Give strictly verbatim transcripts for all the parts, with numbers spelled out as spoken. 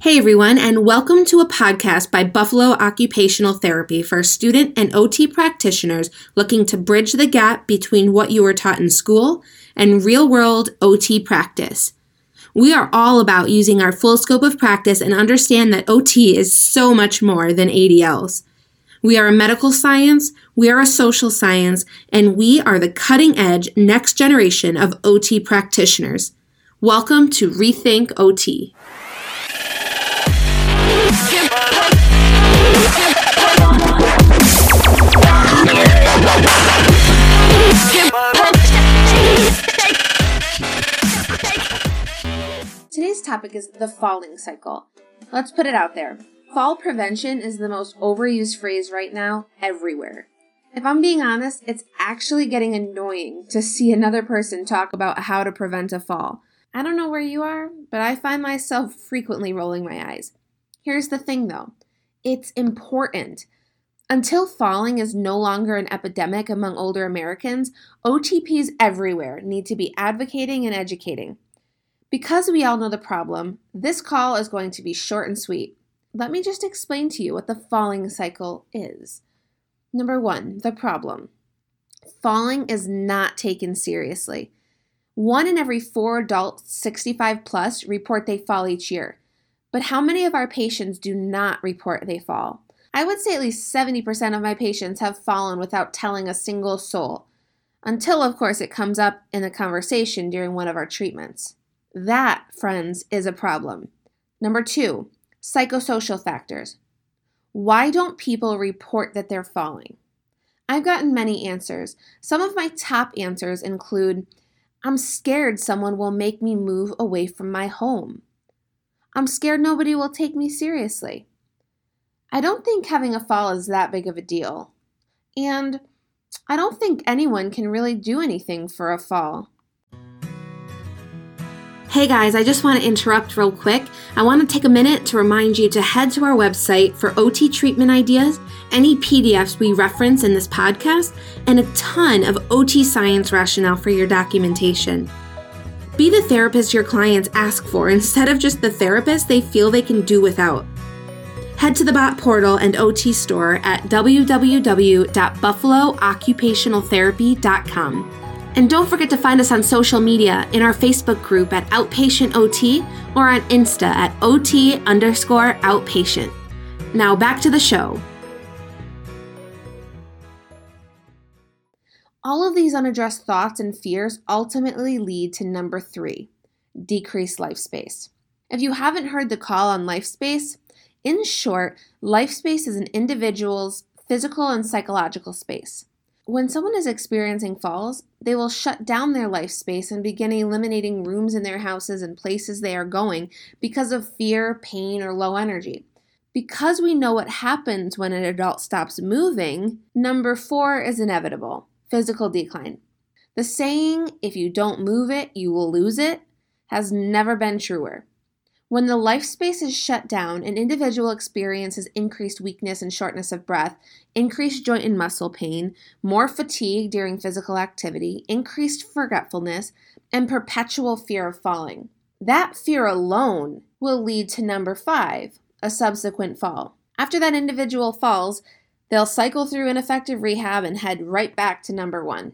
Hey everyone, and welcome to a podcast by Buffalo Occupational Therapy for student and O T practitioners looking to bridge the gap between what you were taught in school and real-world O T practice. We are all about using our full scope of practice and understand that O T is so much more than A D Ls. We are a medical science, we are a social science, and we are the cutting-edge next generation of O T practitioners. Welcome to Rethink O T. Today's topic is the falling cycle. Let's put it out there. Fall prevention is the most overused phrase right now everywhere. If I'm being honest, it's actually getting annoying to see another person talk about how to prevent a fall. I don't know where you are, but I find myself frequently rolling my eyes. Here's the thing though, it's important. Until falling is no longer an epidemic among older Americans, O T Ps everywhere need to be advocating and educating. Because we all know the problem, this call is going to be short and sweet. Let me just explain to you what the falling cycle is. Number one, the problem. Falling is not taken seriously. One in every four adults sixty-five plus report they fall each year. But how many of our patients do not report they fall? I would say at least seventy percent of my patients have fallen without telling a single soul, until of course it comes up in a conversation during one of our treatments. That, friends, is a problem. Number two, psychosocial factors. Why don't people report that they're falling? I've gotten many answers. Some of my top answers include, I'm scared someone will make me move away from my home. I'm scared nobody will take me seriously. I don't think having a fall is that big of a deal. And I don't think anyone can really do anything for a fall. Hey guys, I just want to interrupt real quick. I want to take a minute to remind you to head to our website for O T treatment ideas, any P D Fs we reference in this podcast, and a ton of O T science rationale for your documentation. Be the therapist your clients ask for instead of just the therapist they feel they can do without. Head to the Bot Portal and O T store at w w w dot buffalo occupational therapy dot com. And don't forget to find us on social media in our Facebook group at OutpatientOT or on Insta at OT underscore Outpatient. Now back to the show. All of these unaddressed thoughts and fears ultimately lead to number three, decreased life space. If you haven't heard the call on life space, in short, life space is an individual's physical and psychological space. When someone is experiencing falls, they will shut down their life space and begin eliminating rooms in their houses and places they are going because of fear, pain, or low energy. Because we know what happens when an adult stops moving, number four is inevitable, physical decline. The saying, if you don't move it, you will lose it, has never been truer. When the life space is shut down, an individual experiences increased weakness and shortness of breath, increased joint and muscle pain, more fatigue during physical activity, increased forgetfulness, and perpetual fear of falling. That fear alone will lead to number five, a subsequent fall. After that individual falls, they'll cycle through ineffective rehab and head right back to number one.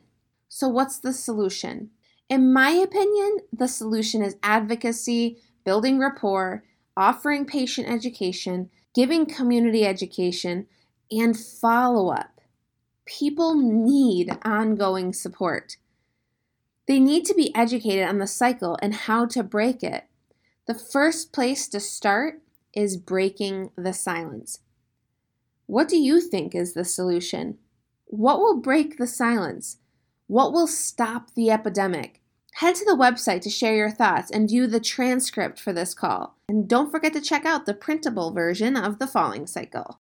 So what's the solution? In my opinion, the solution is advocacy, building rapport, offering patient education, giving community education, and follow-up. People need ongoing support. They need to be educated on the cycle and how to break it. The first place to start is breaking the silence. What do you think is the solution? What will break the silence? What will stop the epidemic? Head to the website to share your thoughts and view the transcript for this call. And don't forget to check out the printable version of The Falling Cycle.